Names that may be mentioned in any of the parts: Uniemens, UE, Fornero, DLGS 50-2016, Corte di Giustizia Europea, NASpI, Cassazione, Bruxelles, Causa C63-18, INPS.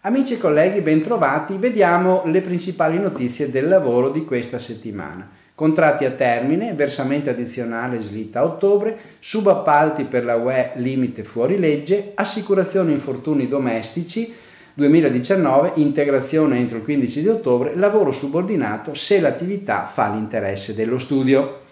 Amici e colleghi, bentrovati, vediamo le principali notizie del lavoro di questa settimana. Contratti a termine, versamento addizionale slitta a ottobre, subappalti per la UE limite fuori legge, assicurazione infortuni domestici 2019, integrazione entro il 15 di ottobre, lavoro subordinato se l'attività fa l'interesse dello studio.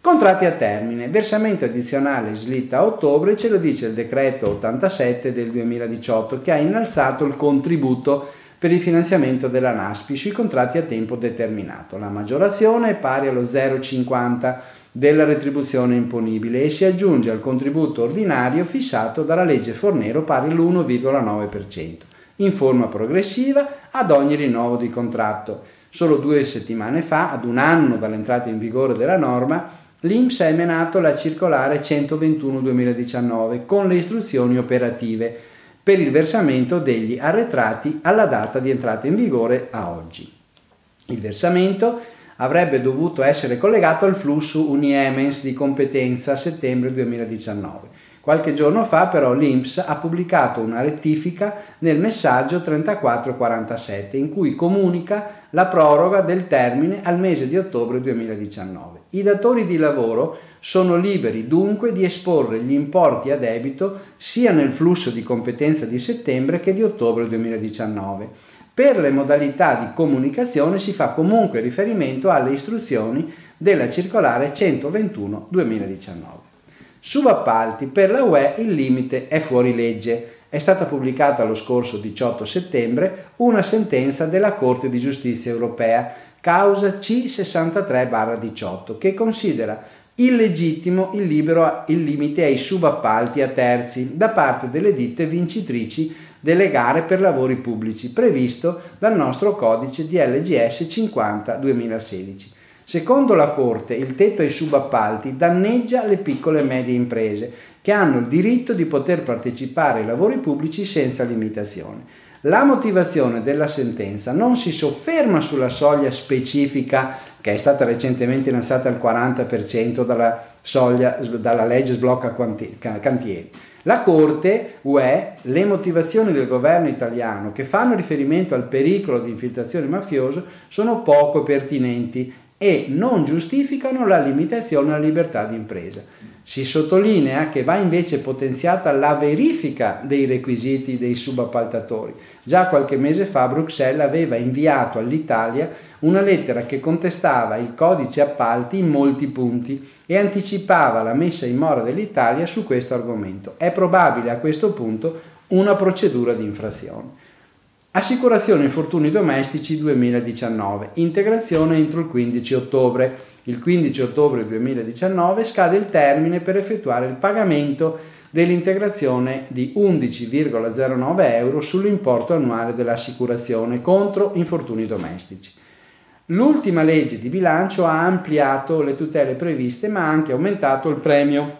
Contratti a termine, versamento addizionale slitta a ottobre, ce lo dice il decreto 87 del 2018 che ha innalzato il contributo per il finanziamento della NASpI sui contratti a tempo determinato. La maggiorazione è pari allo 0,50 della retribuzione imponibile e si aggiunge al contributo ordinario fissato dalla legge Fornero pari all'1,9%. In forma progressiva ad ogni rinnovo di contratto. Solo 2 settimane fa, ad un anno dall'entrata in vigore della norma, l'INPS ha emanato la circolare 121-2019 con le istruzioni operative per il versamento degli arretrati alla data di entrata in vigore a oggi. Il versamento avrebbe dovuto essere collegato al flusso Uniemens di competenza a settembre 2019. Qualche giorno fa però l'INPS ha pubblicato una rettifica nel messaggio 3447 in cui comunica la proroga del termine al mese di ottobre 2019. I datori di lavoro sono liberi dunque di esporre gli importi a debito sia nel flusso di competenza di settembre che di ottobre 2019. Per le modalità di comunicazione si fa comunque riferimento alle istruzioni della circolare 121-2019. Subappalti per la UE il limite è fuori legge. È stata pubblicata lo scorso 18 settembre una sentenza della Corte di Giustizia Europea, Causa C63-18, che considera illegittimo il limite ai subappalti a terzi da parte delle ditte vincitrici delle gare per lavori pubblici, previsto dal nostro codice DLGS 50-2016. Secondo la Corte, il tetto ai subappalti danneggia le piccole e medie imprese che hanno il diritto di poter partecipare ai lavori pubblici senza limitazione. La motivazione della sentenza non si sofferma sulla soglia specifica che è stata recentemente innalzata al 40% dalla legge sblocca cantieri. La Corte UE, le motivazioni del governo italiano che fanno riferimento al pericolo di infiltrazione mafiosa sono poco pertinenti e non giustificano la limitazione alla libertà di impresa. Si sottolinea che va invece potenziata la verifica dei requisiti dei subappaltatori. Già qualche mese fa Bruxelles aveva inviato all'Italia una lettera che contestava il codice appalti in molti punti e anticipava la messa in mora dell'Italia su questo argomento. È probabile a questo punto una procedura di infrazione. Assicurazione infortuni domestici 2019, integrazione entro il 15 ottobre. Il 15 ottobre 2019 scade il termine per effettuare il pagamento dell'integrazione di 11,09 euro sull'importo annuale dell'assicurazione contro infortuni domestici. L'ultima legge di bilancio ha ampliato le tutele previste ma ha anche aumentato il premio,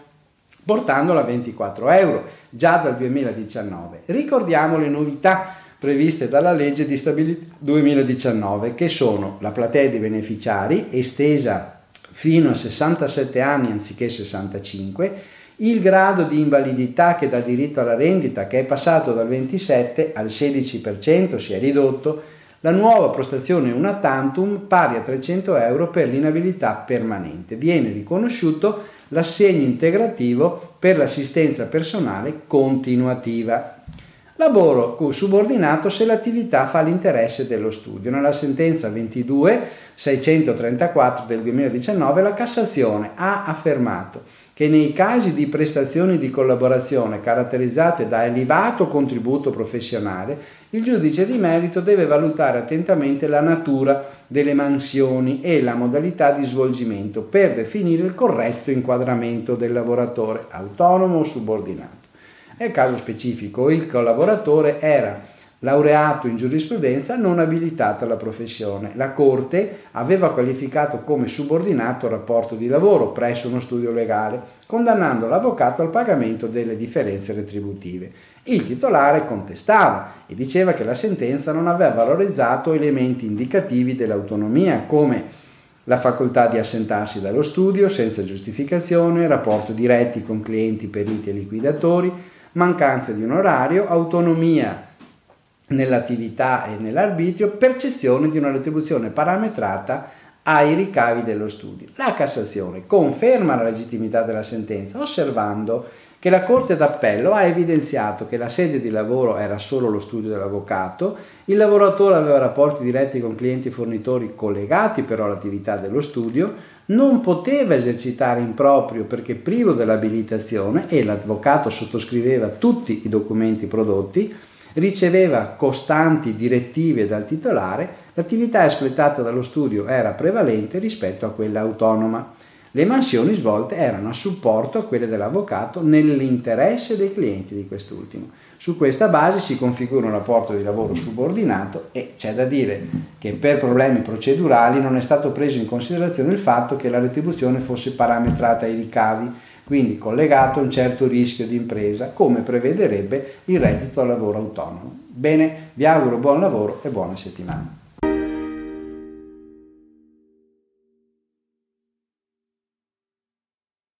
portandolo a 24 euro già dal 2019. Ricordiamo le novità previste dalla legge di stabilità 2019, che sono la platea dei beneficiari estesa fino a 67 anni anziché 65, il grado di invalidità che dà diritto alla rendita che è passato dal 27 al 16%, si è ridotto, la nuova prestazione una tantum pari a 300 euro per l'inabilità permanente. Viene riconosciuto l'assegno integrativo per l'assistenza personale continuativa. Lavoro subordinato se l'attività fa l'interesse dello studio. Nella sentenza 22.634 del 2019 la Cassazione ha affermato che nei casi di prestazioni di collaborazione caratterizzate da elevato contributo professionale, il giudice di merito deve valutare attentamente la natura delle mansioni e la modalità di svolgimento per definire il corretto inquadramento del lavoratore autonomo o subordinato. Nel caso specifico il collaboratore era laureato in giurisprudenza non abilitato alla professione. La Corte aveva qualificato come subordinato il rapporto di lavoro presso uno studio legale, condannando l'avvocato al pagamento delle differenze retributive. Il titolare contestava e diceva che la sentenza non aveva valorizzato elementi indicativi dell'autonomia come la facoltà di assentarsi dallo studio senza giustificazione, rapporti diretti con clienti, periti e liquidatori, mancanza di un orario, autonomia nell'attività e nell'arbitrio, percezione di una retribuzione parametrata ai ricavi dello studio. La Cassazione conferma la legittimità della sentenza osservando che la Corte d'Appello ha evidenziato che la sede di lavoro era solo lo studio dell'avvocato, il lavoratore aveva rapporti diretti con clienti e fornitori collegati però all'attività dello studio, non poteva esercitare in proprio perché privo dell'abilitazione e l'avvocato sottoscriveva tutti i documenti prodotti, riceveva costanti direttive dal titolare, l'attività espletata dallo studio era prevalente rispetto a quella autonoma. Le mansioni svolte erano a supporto a quelle dell'avvocato nell'interesse dei clienti di quest'ultimo. Su questa base si configura un rapporto di lavoro subordinato e c'è da dire che per problemi procedurali non è stato preso in considerazione il fatto che la retribuzione fosse parametrata ai ricavi, quindi collegato a un certo rischio di impresa, come prevederebbe il reddito al lavoro autonomo. Bene, vi auguro buon lavoro e buona settimana.